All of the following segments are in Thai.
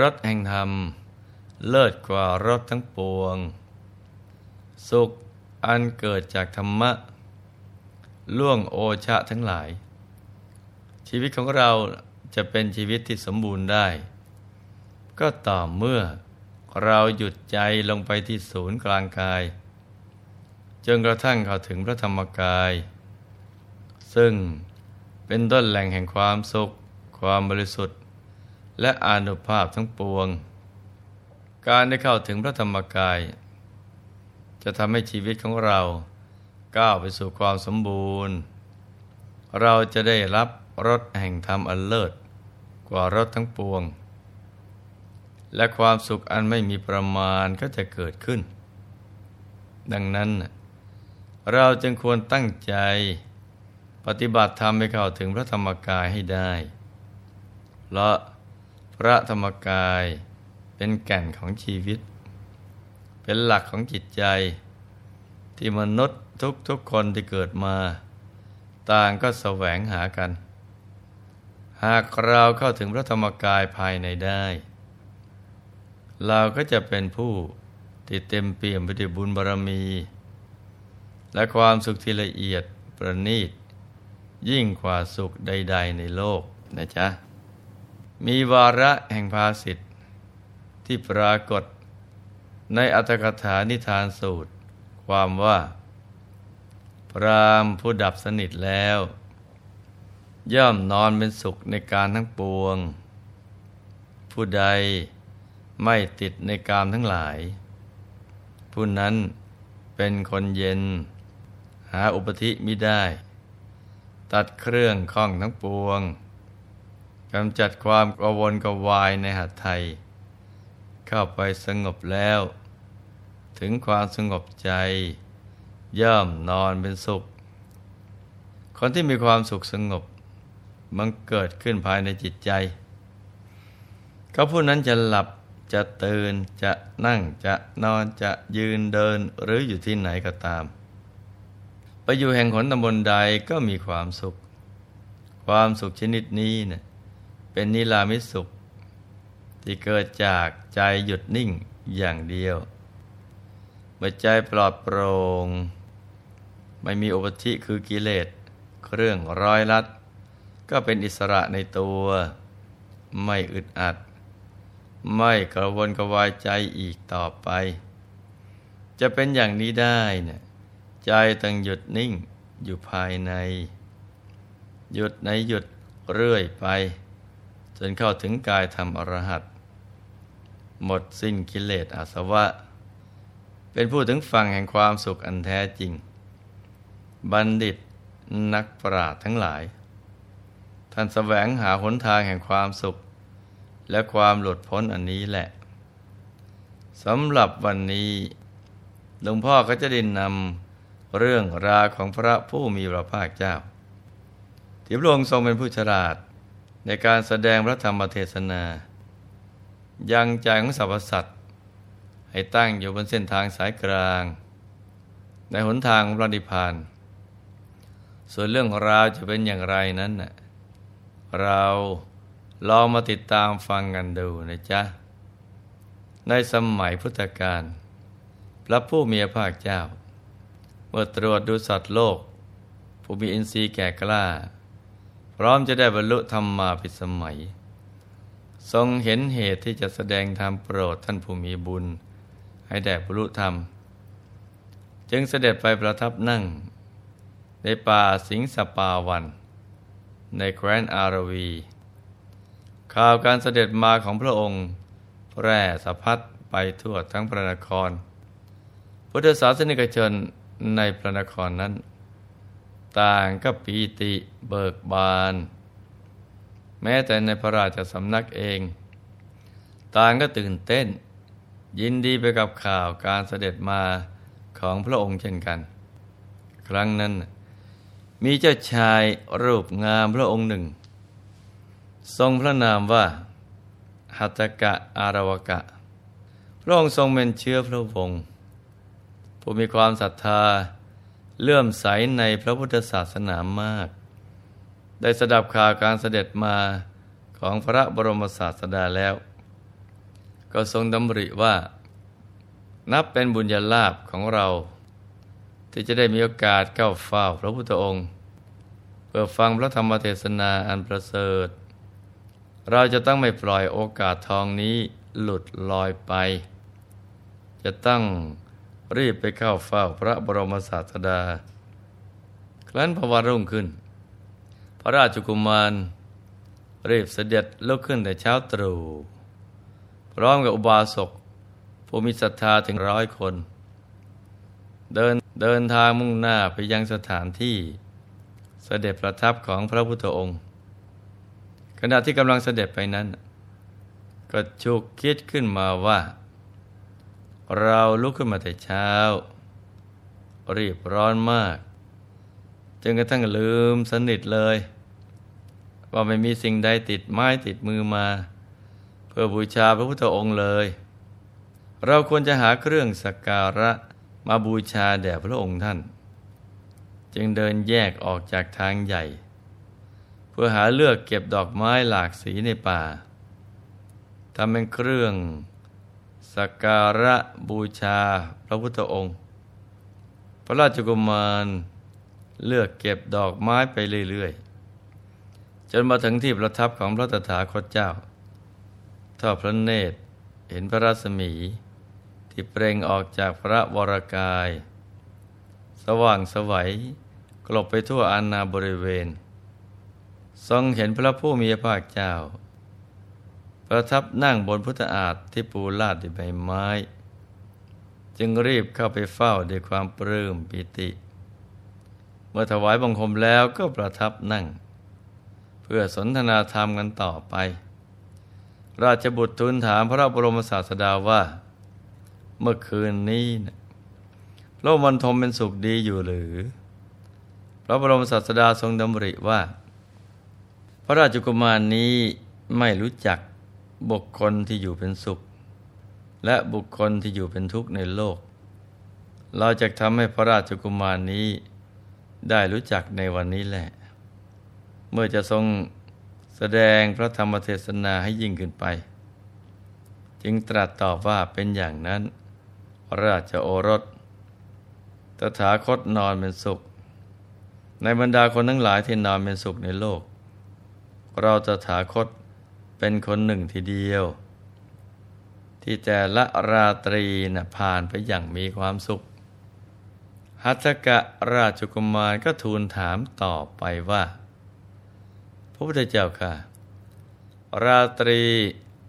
รสแห่งธรรมเลิศกว่ารสทั้งปวงสุขอันเกิดจากธรรมะล่วงโอชะทั้งหลายชีวิตของเราจะเป็นชีวิตที่สมบูรณ์ได้ก็ต่อเมื่อเราหยุดใจลงไปที่ศูนย์กลางกายจนกระทั่งเข้าถึงพระธรรมกายซึ่งเป็นต้นแหล่งแห่งความสุขความบริสุทธิ์และอานุภาพทั้งปวงการได้เข้าถึงพระธรรมกายจะทำให้ชีวิตของเราก้าวไปสู่ความสมบูรณ์เราจะได้รับรสแห่งธรรมอันเลิศกว่ารสทั้งปวงและความสุขอันไม่มีประมาณก็จะเกิดขึ้นดังนั้นเราจึงควรตั้งใจปฏิบัติธรรมให้เข้าถึงพระธรรมกายให้ได้และพระธรรมกายเป็นแก่นของชีวิตเป็นหลักของจิตใจที่มนุษย์ทุกคนที่เกิดมาต่างก็แสวงหากันหากเราเข้าถึงพระธรรมกายภายในได้เราก็จะเป็นผู้ที่เต็มเปี่ยมไปด้วยบุญบารมีและความสุขที่ละเอียดประณีตยิ่งกว่าสุขใดๆในโลกนะจ๊ะมีวาระแห่งภาษิตที่ปรากฏในอรรถกถานิทานสูตรความว่าพราหมณ์ผู้ดับสนิทแล้วย่อมนอนเป็นสุขในการทั้งปวงผู้ใดไม่ติดในกามทั้งหลายผู้นั้นเป็นคนเย็นหาอุปธิมิได้ตัดเครื่องข้องทั้งปวงกำจัดความกวนกวายในหทัยเข้าไปสงบแล้วถึงความสงบใจย่อมนอนเป็นสุขคนที่มีความสุขสงบมันเกิดขึ้นภายในจิตใจเขาผู้นั้นจะหลับจะตื่นจะนั่งจะนอนจะยืนเดินหรืออยู่ที่ไหนก็ตามไปอยู่แห่งหนตำบลใดก็มีความสุขความสุขชนิดนี้เนี่ยเป็นนิรามิตสุขที่เกิดจากใจหยุดนิ่งอย่างเดียวเมื่อใจปลอดโปร่งไม่มีอุปธิคือกิเลสเครื่องร้อยลัดก็เป็นอิสระในตัวไม่อึดอัดไม่กระวนกระวายใจอีกต่อไปจะเป็นอย่างนี้ได้เนี่ยใจต้องหยุดนิ่งอยู่ภายในหยุดในหยุดเรื่อยไปจนเข้าถึงกายธรรมอรหัตหมดสิ้นกิเลสอาสวะเป็นผู้ถึงฝั่งแห่งความสุขอันแท้จริงบัณฑิตนักปราชญ์ทั้งหลายท่านแสวงหาหนทางแห่งความสุขและความหลุดพ้นอันนี้แหละสำหรับวันนี้หลวงพ่อก็จะได้นำเรื่องราวของพระผู้มีพระภาคเจ้าที่พระองค์ทรงเป็นผู้ฉลาดในการแสดงพระธรรมเทศนายังใจของสรรพสัตว์ให้ตั้งอยู่บนเส้นทางสายกลางในหนทางพระนิพพานส่วนเรื่องราวจะเป็นอย่างไรนั้นน่ะเราลองมาติดตามฟังกันดูนะจ๊ะในสมัยพุทธกาลพระผู้มีพระภาคเจ้าเมื่อตรวจดูสัตว์โลกผู้มีอินทรีย์แก่กล้าพร้อมจะได้บรรลุธรรมมาพิสมัยทรงเห็นเหตุที่จะแสดงธรรมโปรดท่านผู้มีบุญให้ได้บรรลุธรรมจึงเสด็จไปประทับนั่งในป่าสิงสปาวันในแคว้นอารวีข่าวการเสด็จมาของพระองค์แพร่สะพัดไปทั่วทั้งพระนครพุทธศาสนิกชนในพระนครนั้นต่างก็ปีติเบิกบานแม้แต่ในพระราชสำนักเองต่างก็ตื่นเต้นยินดีไปกับข่าวการเสด็จมาของพระองค์เช่นกันครั้งนั้นมีเจ้าชายรูปงามพระองค์หนึ่งทรงพระนามว่าหัตถกะอารวกะพระองค์ทรงเป็นเชื้อพระวงศ์ผู้มีความศรัทธาเลื่อมใสในพระพุทธศาสนามากได้สดับข่าวการเสด็จมาของพระบรมศาสดาแล้ว ก็ทรงดำริว่านับเป็นบุญญาลาภของเราที่จะได้มีโอกาสเข้าเฝ้าพระพุทธองค์เพื่อฟังพระธรรมเทศนาอันประเสริฐเราจะต้องไม่ปล่อยโอกาสทองนี้หลุดลอยไปจะต้องรีบไปเข้าเฝ้าพระบรมศาสดาครั้นพระวันรุ่งขึ้นพระราชกุมารรีบเสด็จลุกขึ้นแต่เช้าตรู่พร้อมกับอุบาสกผู้มีศรัทธาถึง100 คนเดินทางมุ่งหน้าไปยังสถานที่เสด็จประทับของพระพุทธองค์ขณะที่กำลังเสด็จไปนั้นก็ฉุกคิดขึ้นมาว่าเราลุกขึ้นมาแต่เช้ารีบร้อนมากจนกระทั่งลืมสนิทเลยว่าไม่มีสิ่งใดติดไม้ติดมือมาเพื่อบูชาพระพุทธองค์เลยเราควรจะหาเครื่องสักการะมาบูชาแด่พระองค์ท่านจึงเดินแยกออกจากทางใหญ่เพื่อหาเลือกเก็บดอกไม้หลากสีในป่าทำเป็นเครื่องสักการะบูชาพระพุทธองค์พระราชกุมารเลือกเก็บดอกไม้ไปเรื่อยๆจนมาถึงที่ประทับของพระตถาคตเจ้าทอดพระเนตรเห็นพระรัศมีที่เปล่งออกจากพระวรกายสว่างไสวกลบไปทั่วอาณาบริเวณทรงเห็นพระผู้มีพระภาคเจ้าประทับนั่งบนพุทธอาสน์ที่ปูลาดด้วยใบไม้จึงรีบเข้าไปเฝ้าด้วยความปลื้มปิติเมื่อถวายบังคมแล้วก็ประทับนั่งเพื่อสนทนาธรรมกันต่อไปราชบุตรทูลถามพระบรมศาสดาว่าเมื่อคืนนี้พระมันทมเป็นสุขดีอยู่หรือพระบรมศาสดาทรงดำริว่าพระราชกุมารนี้ไม่รู้จักบุคคลที่อยู่เป็นสุขและบุคคลที่อยู่เป็นทุกข์ในโลกเราจะทำให้พระราชกุมารนี้ได้รู้จักในวันนี้แหละเมื่อจะทรงแสดงพระธรรมเทศนาให้ยิ่งขึ้นไปจึงตรัสตอบว่าเป็นอย่างนั้นพระราชโอรสตถาคตนอนเป็นสุขในบรรดาคนทั้งหลายที่นอนเป็นสุขในโลกเราตถาคตเป็นคนหนึ่งทีเดียวที่แต่ละราตรีผ่านไปอย่างมีความสุขหัตถกะราชกุมารก็ทูลถามต่อไปว่าพระพุทธเจ้าค่ะราตรี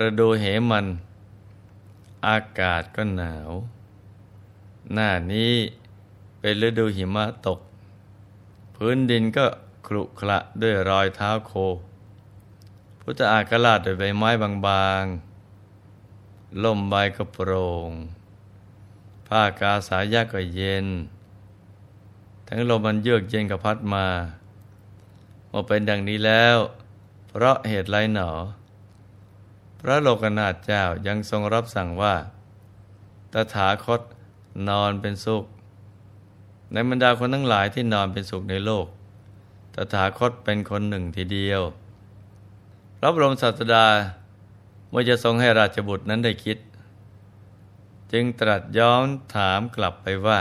ฤดูเหมันอากาศก็หนาวหน้านี้เป็นฤดูหิมะตกพื้นดินก็ครุขระด้วยรอยเท้าโคพุทธอากาศลาดด้วยใบไม้บางๆล่มใบก็โปร่งผ้ากาสายะก็เย็นทั้งลมมันเยือกเย็นก็พัดมาเมื่อเป็นดังนี้แล้วเพราะเหตุไรหนอพระโลกนาถเจ้ายังทรงรับสั่งว่าตถาคตนอนเป็นสุขในบรรดาคนทั้งหลายที่นอนเป็นสุขในโลกตถาคตเป็นคนหนึ่งทีเดียวพระบรมศาสดาเมื่อจะทรงให้ราชบุตรนั้นได้คิดจึงตรัสย้อนถามกลับไปว่า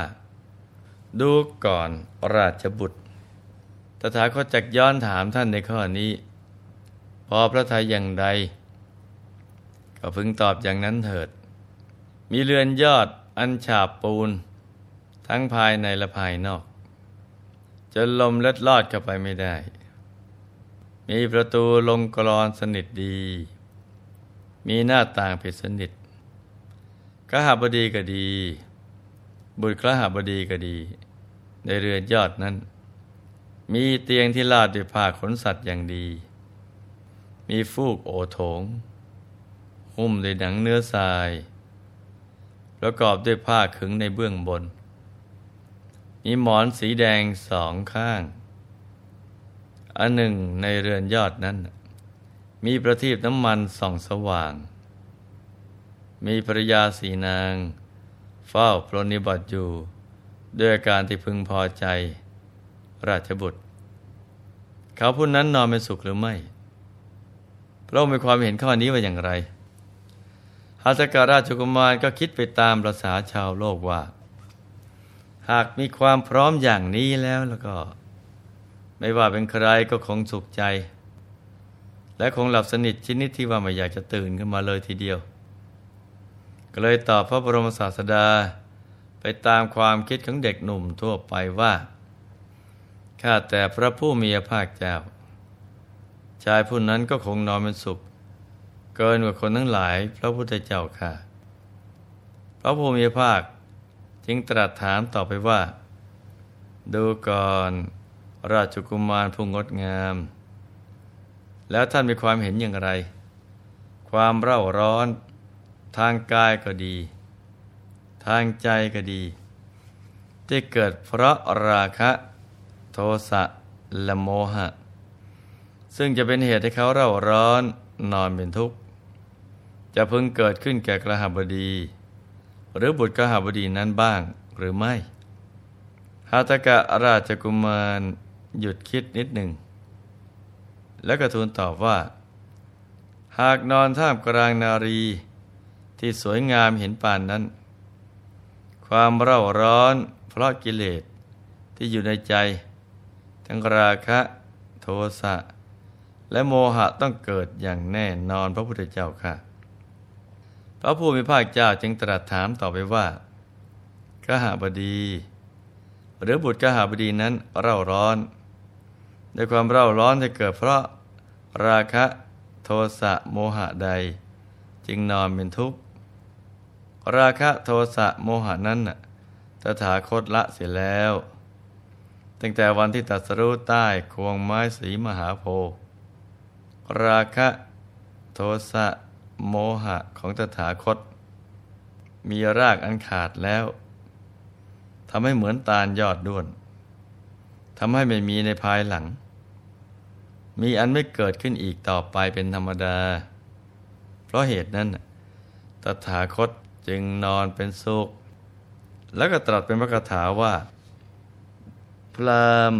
ดูก่อนราชบุตรตถาคตจักย้อนถามท่านในข้อนี้พอพระทัยอย่างใดก็พึงตอบอย่างนั้นเถิดมีเรือนยอดอันฉาบปูนทั้งภายในและภายนอกจนลมเล็ดลอดเข้าไปไม่ได้มีประตูลงกลอนสนิทดีมีหน้าต่างปิดสนิทคหบดีก็ดีบุตรคหบดีก็ดีในเรือนยอดนั้นมีเตียงที่ลาดด้วยผ้าขนสัตว์อย่างดีมีฟูกโอโถงหุ้มด้วยหนังเนื้อทรายประกอบด้วยผ้าขึงในเบื้องบนมีหมอนสีแดง2 ข้างอันหนึ่งในเรือนยอดนั้นมีประทีปน้ำมันส่องสว่างมีภรยา4 นางเฝ้าปรนนิบัติอยู่ด้วยอาการที่พึงพอใจราชบุตรเขาผู้นั้นนอนเป็นสุขหรือไม่พระองค์มีความเห็นข้อนี้ว่าอย่างไรหั อัศกราชกุมารก็คิดไปตามประสาชาวโลกว่าหากมีความพร้อมอย่างนี้แล้วก็ไม่ว่าเป็นใครก็คงสุขใจและคงหลับสนิทชนิดที่ว่าไม่อยากจะตื่นขึ้นมาเลยทีเดียวก็เลยตอบพระบรมศาสดาไปตามความคิดของเด็กหนุ่มทั่วไปว่าข้าแต่พระผู้มีพระภาคเจ้าชายผู้นั้นก็คงนอนเป็นสุขเกินกว่าคนทั้งหลายพระพุทธเจ้าค่ะพระผู้มีพระภาคจึงตรัสถามต่อไปว่าดูก่อนราชกุมารผู้งดงามแล้วท่านมีความเห็นอย่างไรความเร่าร้อนทางกายก็ดีทางใจก็ดีที่เกิดเพราะราคะโทสะและโมหะซึ่งจะเป็นเหตุให้เขาเร่าร้อนนอนเป็นทุกข์จะพึงเกิดขึ้นแก่กระหบดีหรือบุตรกระหบดีนั้นบ้างหรือไม่หัตถกะราชกุมารหยุดคิดนิดหนึ่งแล้วก็ทูลตอบว่าหากนอนท่ามกลางนารีที่สวยงามเห็นป่านนั้นความเร่าร้อนเพราะกิเลสที่อยู่ในใจทั้งราคะโทสะและโมหะต้องเกิดอย่างแน่นอนพระพุทธเจ้าค่ะพระผู้มีพระเจ้าจึงตรัสถามต่อไปว่ากหบดีหรือบุตรกหบดีนั้นเร่าร้อนด้วยความเร่าร้อนจะเกิดเพราะราคะโทสะโมหะใดจึงนอนเป็นทุกข์ราคะโทสะโมหะนั้นตถาคตละเสียแล้วตั้งแต่วันที่ตรัสรู้ใต้ควงไม้สีมหาโพธิ์ราคะโทสะโมหะของตถาคตมีรากอันขาดแล้วทำให้เหมือนตาลยอดด้วนทำให้ไม่มีในภายหลังมีอันไม่เกิดขึ้นอีกต่อไปเป็นธรรมดาเพราะเหตุนั้นตถาคตจึงนอนเป็นสุขแล้วก็ตรัสเป็นพระคาถาว่าพราม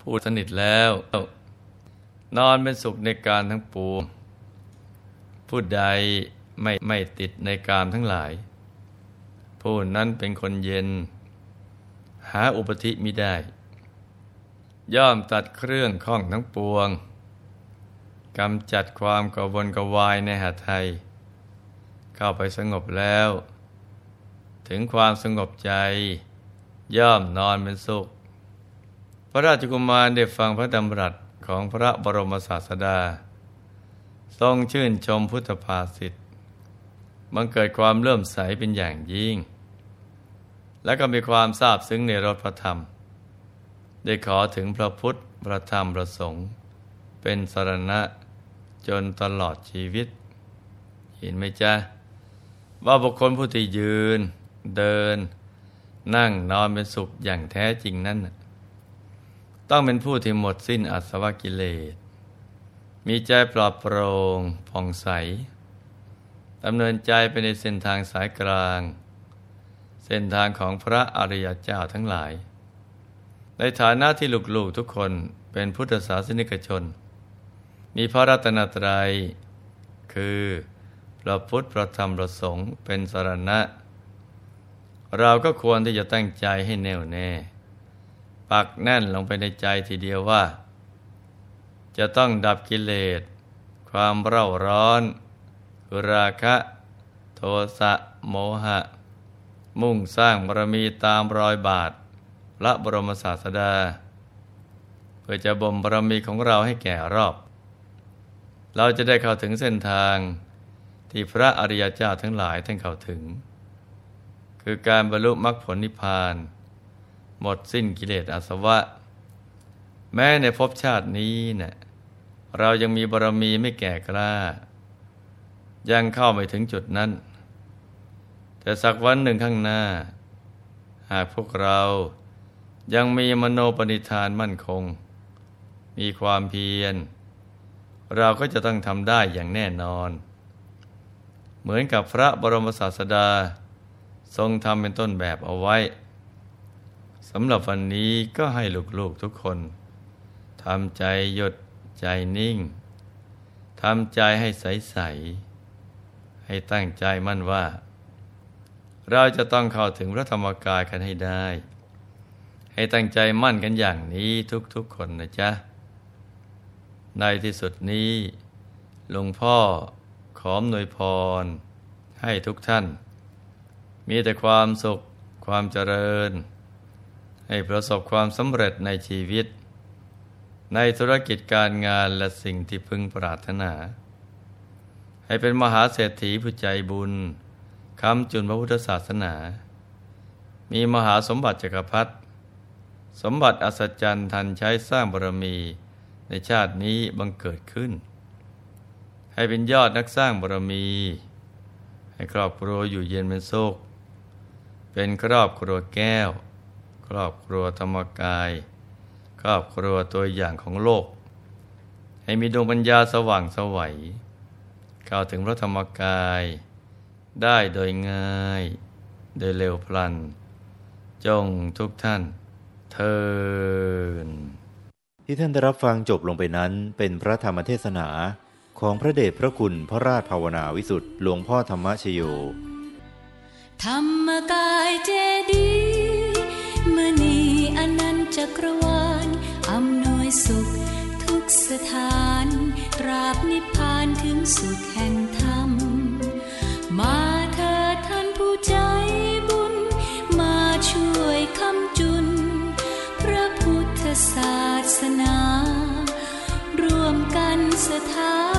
ผู้สนิทแล้วนอนเป็นสุขในกามทั้งปวงผู้ใดไม่ติดในกามทั้งหลายผู้นั้นเป็นคนเย็นหาอุปธิมิได้ย่อมตัดเครื่องข้องทั้งปวงกำจัดความกังวลกวายในหทัยเข้าไปสงบแล้วถึงความสงบใจย่อมนอนเป็นสุขพระราชกุมารได้ฟังพระดำรัสของพระบรมศาสดาทรงชื่นชมพุทธภาษิตบังเกิดความเลื่อมใสเป็นอย่างยิ่งและก็มีความซาบซึ้งในรสพระธรรมได้ขอถึงพระพุทธพระธรรมพระสงฆ์เป็นสรณะจนตลอดชีวิตเห็นไหมจ๊ะว่าบุคคลผู้ที่ยืนเดินนั่งนอนเป็นสุขอย่างแท้จริงนั้นต้องเป็นผู้ที่หมดสิ้นอาสวะกิเลสมีใจปลอดโปร่งผ่องใสดำเนินใจไปในเส้นทางสายกลางเส้นทางของพระอริยเจ้าทั้งหลายในฐานะที่ลูกๆทุกคนเป็นพุทธศาสนิกชนมีพระรัตนตรัยคือพระพุทธพระธรรมพระสงฆ์เป็นสรณะเราก็ควรที่จะตั้งใจให้แน่วแน่ปักแน่นลงไปในใจทีเดียวว่าจะต้องดับกิเลสความเร่าร้อนราคะโทสะโมหะมุ่งสร้างบารมีตามรอยบาทพระบรมศาสดาเพื่อจะบ่มบารมีของเราให้แก่รอบเราจะได้เข้าถึงเส้นทางที่พระอริยเจ้าทั้งหลายท่านเข้าถึงคือการบรรลุมรรคผลนิพพานหมดสิ้นกิเลสอาสวะแม้ในภพชาตินี้เรายังมีบารมีไม่แก่กล้ายังเข้าไม่ถึงจุดนั้นแต่สักวันหนึ่งข้างหน้าหากพวกเรายังมีมโนปณิธานมั่นคงมีความเพียรเราก็จะต้องทำได้อย่างแน่นอนเหมือนกับพระบรมศาสดาทรงทำเป็นต้นแบบเอาไว้สำหรับวันนี้ก็ให้ลูกๆทุกคนทำใจหยุดใจนิ่งทำใจให้ใสๆให้ ให้ตั้งใจมั่นว่าเราจะต้องเข้าถึงพระธรรมกายกันให้ได้ให้ตั้งใจมั่นกันอย่างนี้ทุกๆคนนะจ๊ะในที่สุดนี้หลวงพ่อขออำนวยพรให้ทุกท่านมีแต่ความสุขความเจริญให้ประสบความสำเร็จในชีวิตในธุรกิจการงานและสิ่งที่พึงปรารถนาให้เป็นมหาเศรษฐีผู้ใจบุญค้ำจุนพระพุทธศาสนามีมหาสมบัติจักรพรรดิสมบัติอัศจรรย์ทันใช้สร้างบารมีในชาตินี้บังเกิดขึ้นให้เป็นยอดนักสร้างบารมีให้ครอบครัวอยู่เย็นเป็นสุขเป็นครอบครัวแก้วครอบครัวธรรมกายครอบครัวตัวอย่างของโลกให้มีดวงปัญญาสว่างไสวเข้าถึงพระธรรมกายได้โดยง่ายโดยเร็วพลันจงทุกท่านเทินที่ท่านได้รับฟังจบลงไปนั้นเป็นพระธรรมเทศนาของพระเดชพระคุณพระราชภาวนาวิสุทธิ์หลวงพ่อธรรมชโยธรรมกายเจดีย์มณีอนันต์จักรวาลอำนวยสุขทุกสถานตราบนิพพานถึงสุขแห่งธรรมมาเถิดท่านผู้ใจบุญมาช่วยคำจุนพระพุทธศาสนาร่วมกันสถา